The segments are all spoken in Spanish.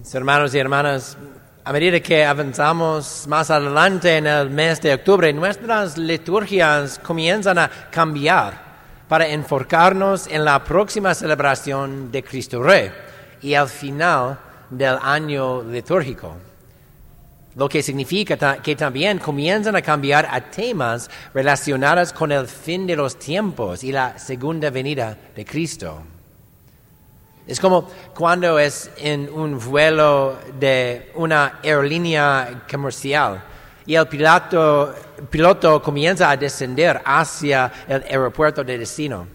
Mis hermanos y hermanas, a medida que avanzamos más adelante en el mes de octubre, nuestras liturgias comienzan a cambiar para enfocarnos en la próxima celebración de Cristo Rey y al final del año litúrgico. Lo que significa que también comienzan a cambiar a temas relacionados con el fin de los tiempos y la segunda venida de Cristo. Es como cuando es en un vuelo de una aerolínea comercial y el piloto comienza a descender hacia el aeropuerto de destino.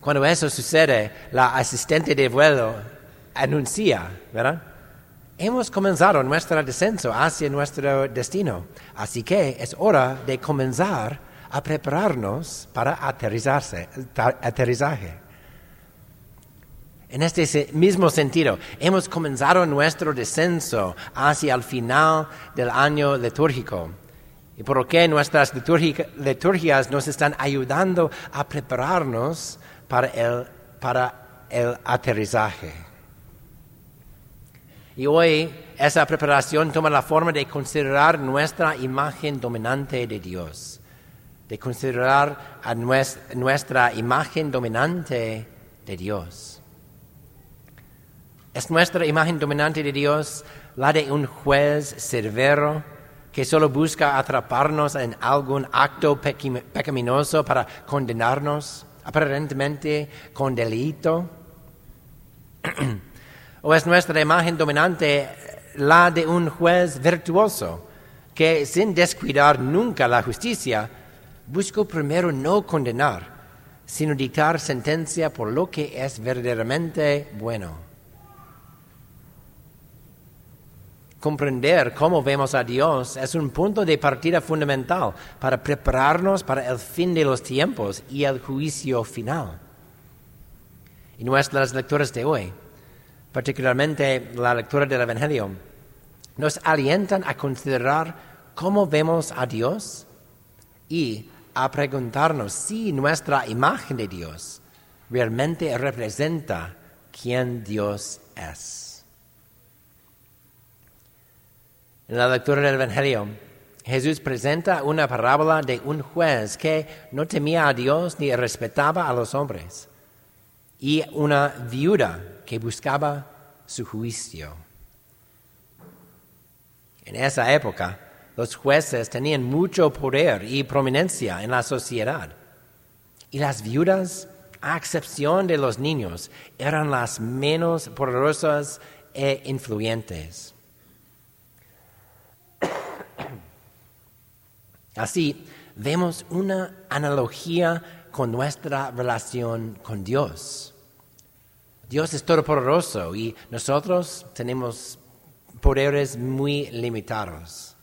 Cuando eso sucede, la asistente de vuelo anuncia, ¿verdad? Hemos comenzado nuestro descenso hacia nuestro destino, así que es hora de comenzar a prepararnos para aterrizaje. En este mismo sentido, hemos comenzado nuestro descenso hacia el final del año litúrgico. Y por lo que nuestras liturgias nos están ayudando a prepararnos para el aterrizaje. Y hoy, esa preparación toma la forma de considerar nuestra imagen dominante de Dios. De considerar a nuestra imagen dominante de Dios. Es nuestra imagen dominante de Dios la de un juez severo que solo busca atraparnos en algún acto pecaminoso para condenarnos, aparentemente con delito. ¿O es nuestra imagen dominante la de un juez virtuoso que, sin descuidar nunca la justicia, busca primero no condenar, sino dictar sentencia por lo que es verdaderamente bueno? Comprender cómo vemos a Dios es un punto de partida fundamental para prepararnos para el fin de los tiempos y el juicio final. En nuestras lecturas de hoy, particularmente la lectura del Evangelio, nos alientan a considerar cómo vemos a Dios y a preguntarnos si nuestra imagen de Dios realmente representa quién Dios es. En la lectura del Evangelio, Jesús presenta una parábola de un juez que no temía a Dios ni respetaba a los hombres, y una viuda que buscaba su juicio. En esa época, los jueces tenían mucho poder y prominencia en la sociedad, y las viudas, a excepción de los niños, eran las menos poderosas e influyentes. Así, vemos una analogía con nuestra relación con Dios. Dios es todopoderoso y nosotros tenemos poderes muy limitados.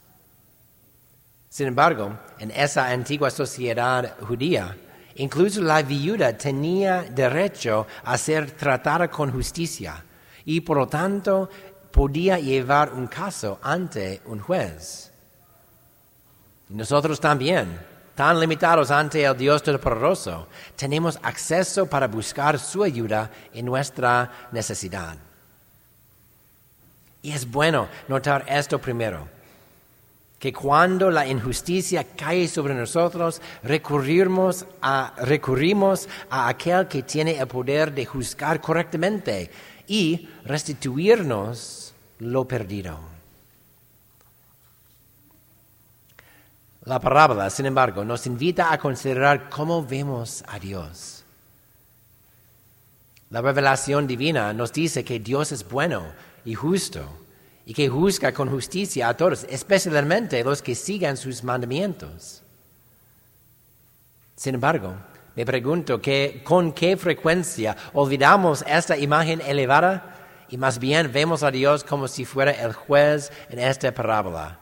Sin embargo, en esa antigua sociedad judía, incluso la viuda tenía derecho a ser tratada con justicia y, por lo tanto, podía llevar un caso ante un juez. Nosotros también, tan limitados ante el Dios Todopoderoso, tenemos acceso para buscar su ayuda en nuestra necesidad. Y es bueno notar esto primero, que cuando la injusticia cae sobre nosotros, recurrimos a aquel que tiene el poder de juzgar correctamente y restituirnos lo perdido. La parábola, sin embargo, nos invita a considerar cómo vemos a Dios. La revelación divina nos dice que Dios es bueno y justo y que juzga con justicia a todos, especialmente los que sigan sus mandamientos. Sin embargo, me pregunto con qué frecuencia olvidamos esta imagen elevada y más bien vemos a Dios como si fuera el juez en esta parábola.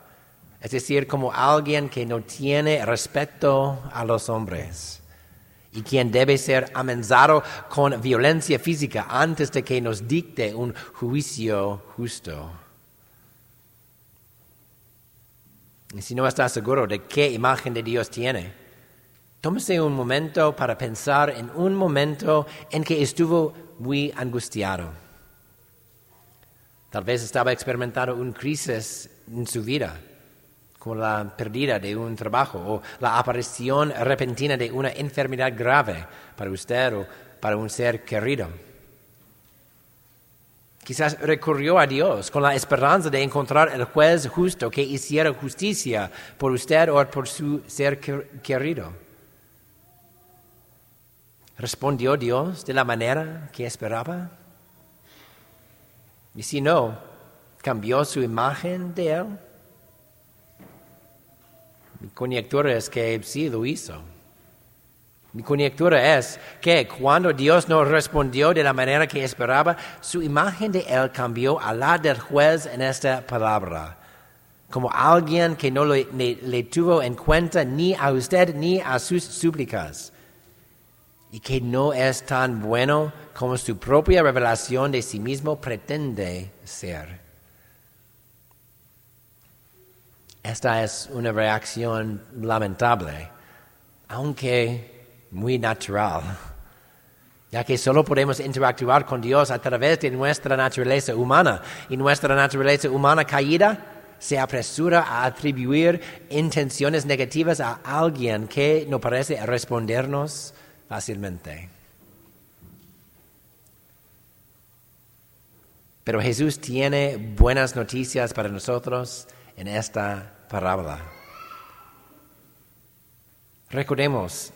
Es decir, como alguien que no tiene respeto a los hombres y quien debe ser amenazado con violencia física antes de que nos dicte un juicio justo. Y si no está seguro de qué imagen de Dios tiene, tómese un momento para pensar en un momento en que estuvo muy angustiado. Tal vez estaba experimentando una crisis en su vida, como la pérdida de un trabajo o la aparición repentina de una enfermedad grave para usted o para un ser querido. Quizás recurrió a Dios con la esperanza de encontrar el juez justo que hiciera justicia por usted o por su ser querido. ¿Respondió Dios de la manera que esperaba? Y si no, ¿cambió su imagen de Él? Mi conjetura es que sí lo hizo. Mi conjetura es que cuando Dios no respondió de la manera que esperaba, su imagen de Él cambió a la del juez en esta palabra, como alguien que no le tuvo en cuenta ni a usted ni a sus súplicas, y que no es tan bueno como su propia revelación de sí mismo pretende ser. Esta es una reacción lamentable, aunque muy natural, ya que solo podemos interactuar con Dios a través de nuestra naturaleza humana, y nuestra naturaleza humana caída se apresura a atribuir intenciones negativas a alguien que no parece respondernos fácilmente. Pero Jesús tiene buenas noticias para nosotros en esta parábola. Recordemos,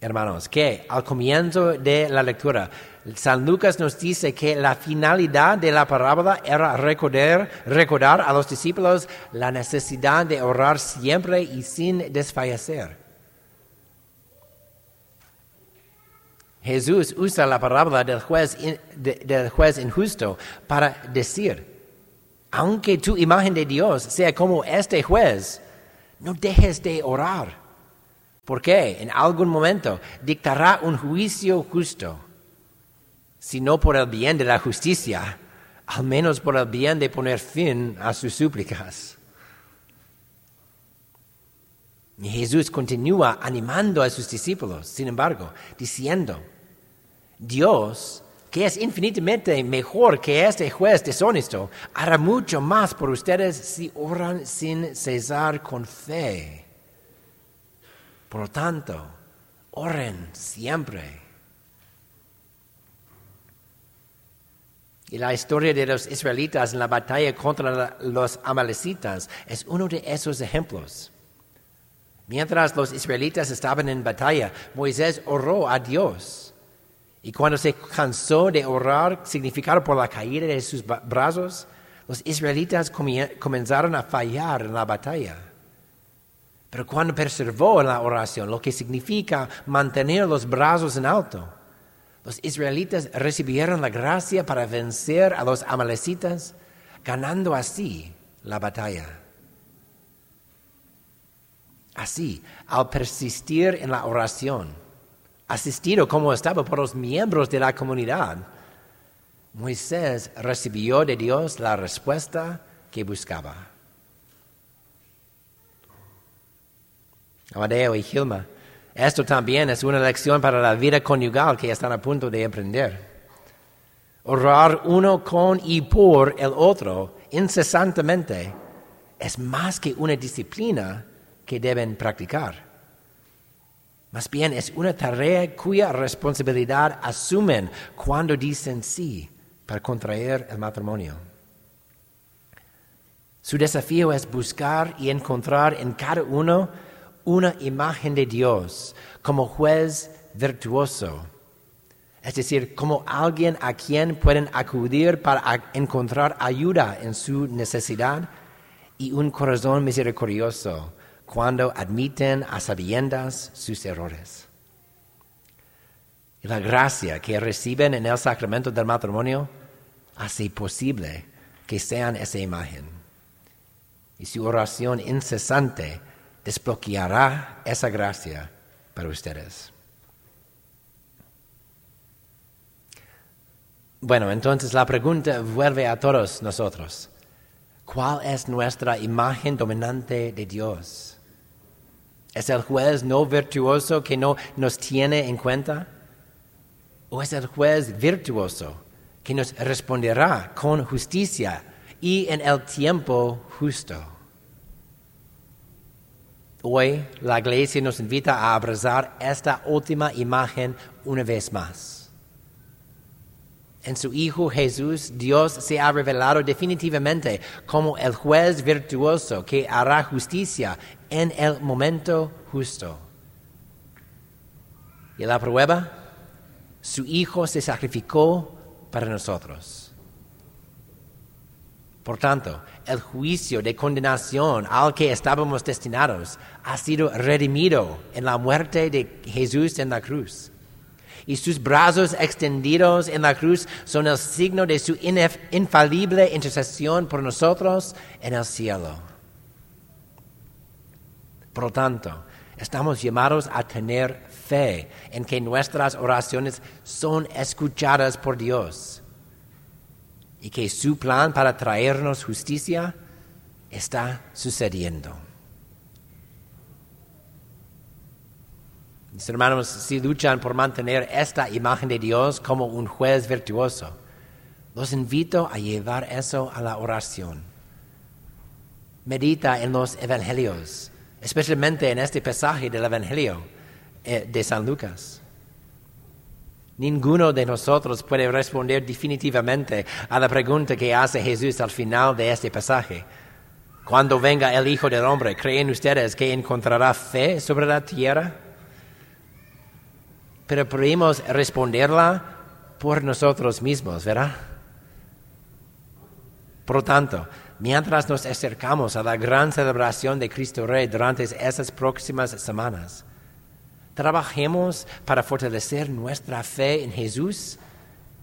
hermanos, que al comienzo de la lectura, San Lucas nos dice que la finalidad de la parábola era recordar a los discípulos la necesidad de orar siempre y sin desfallecer. Jesús usa la parábola del juez injusto para decir: aunque tu imagen de Dios sea como este juez, no dejes de orar, porque en algún momento dictará un juicio justo, si no por el bien de la justicia, al menos por el bien de poner fin a sus súplicas. Y Jesús continúa animando a sus discípulos, sin embargo, diciendo: Dios, que es infinitamente mejor que este juez deshonesto, hará mucho más por ustedes si oran sin cesar con fe. Por lo tanto, oren siempre. Y la historia de los israelitas en la batalla contra los amalecitas es uno de esos ejemplos. Mientras los israelitas estaban en batalla, Moisés oró a Dios. Y cuando se cansó de orar, significado por la caída de sus brazos, los israelitas comenzaron a fallar en la batalla. Pero cuando perseveró en la oración, lo que significa mantener los brazos en alto, los israelitas recibieron la gracia para vencer a los amalecitas, ganando así la batalla. Así, al persistir en la oración, asistido como estaba por los miembros de la comunidad, Moisés recibió de Dios la respuesta que buscaba. Amadeo y Gilma, esto también es una lección para la vida conyugal que están a punto de aprender. Orar uno con y por el otro incesantemente es más que una disciplina que deben practicar. Más bien es una tarea cuya responsabilidad asumen cuando dicen sí para contraer el matrimonio. Su desafío es buscar y encontrar en cada uno una imagen de Dios como juez virtuoso, es decir, como alguien a quien pueden acudir para encontrar ayuda en su necesidad y un corazón misericordioso cuando admiten a sabiendas sus errores. Y la gracia que reciben en el sacramento del matrimonio hace posible que sean esa imagen. Y su oración incesante desbloqueará esa gracia para ustedes. Bueno, entonces la pregunta vuelve a todos nosotros. ¿Cuál es nuestra imagen dominante de Dios? ¿Es el juez no virtuoso que no nos tiene en cuenta? ¿O es el juez virtuoso que nos responderá con justicia y en el tiempo justo. Hoy la Iglesia nos invita a abrazar esta última imagen una vez más. En su Hijo Jesús, Dios se ha revelado definitivamente como el juez virtuoso que hará justicia en el momento justo. ¿Y la prueba? Su Hijo se sacrificó para nosotros. Por tanto, el juicio de condenación al que estábamos destinados ha sido redimido en la muerte de Jesús en la cruz. Y sus brazos extendidos en la cruz son el signo de su infalible intercesión por nosotros en el cielo. Por lo tanto, estamos llamados a tener fe en que nuestras oraciones son escuchadas por Dios y que su plan para traernos justicia está sucediendo. Mis hermanos, si luchan por mantener esta imagen de Dios como un juez virtuoso, los invito a llevar eso a la oración. Medita en los evangelios, especialmente en este pasaje del Evangelio de San Lucas. Ninguno de nosotros puede responder definitivamente a la pregunta que hace Jesús al final de este pasaje. Cuando venga el Hijo del Hombre, ¿creen ustedes que encontrará fe sobre la tierra? Pero podemos responderla por nosotros mismos, ¿verdad? Por lo tanto, mientras nos acercamos a la gran celebración de Cristo Rey durante esas próximas semanas, trabajemos para fortalecer nuestra fe en Jesús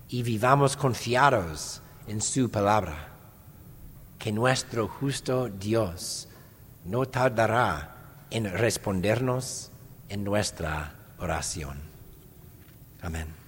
y vivamos confiados en su palabra, que nuestro justo Dios no tardará en respondernos en nuestra oración. Amén.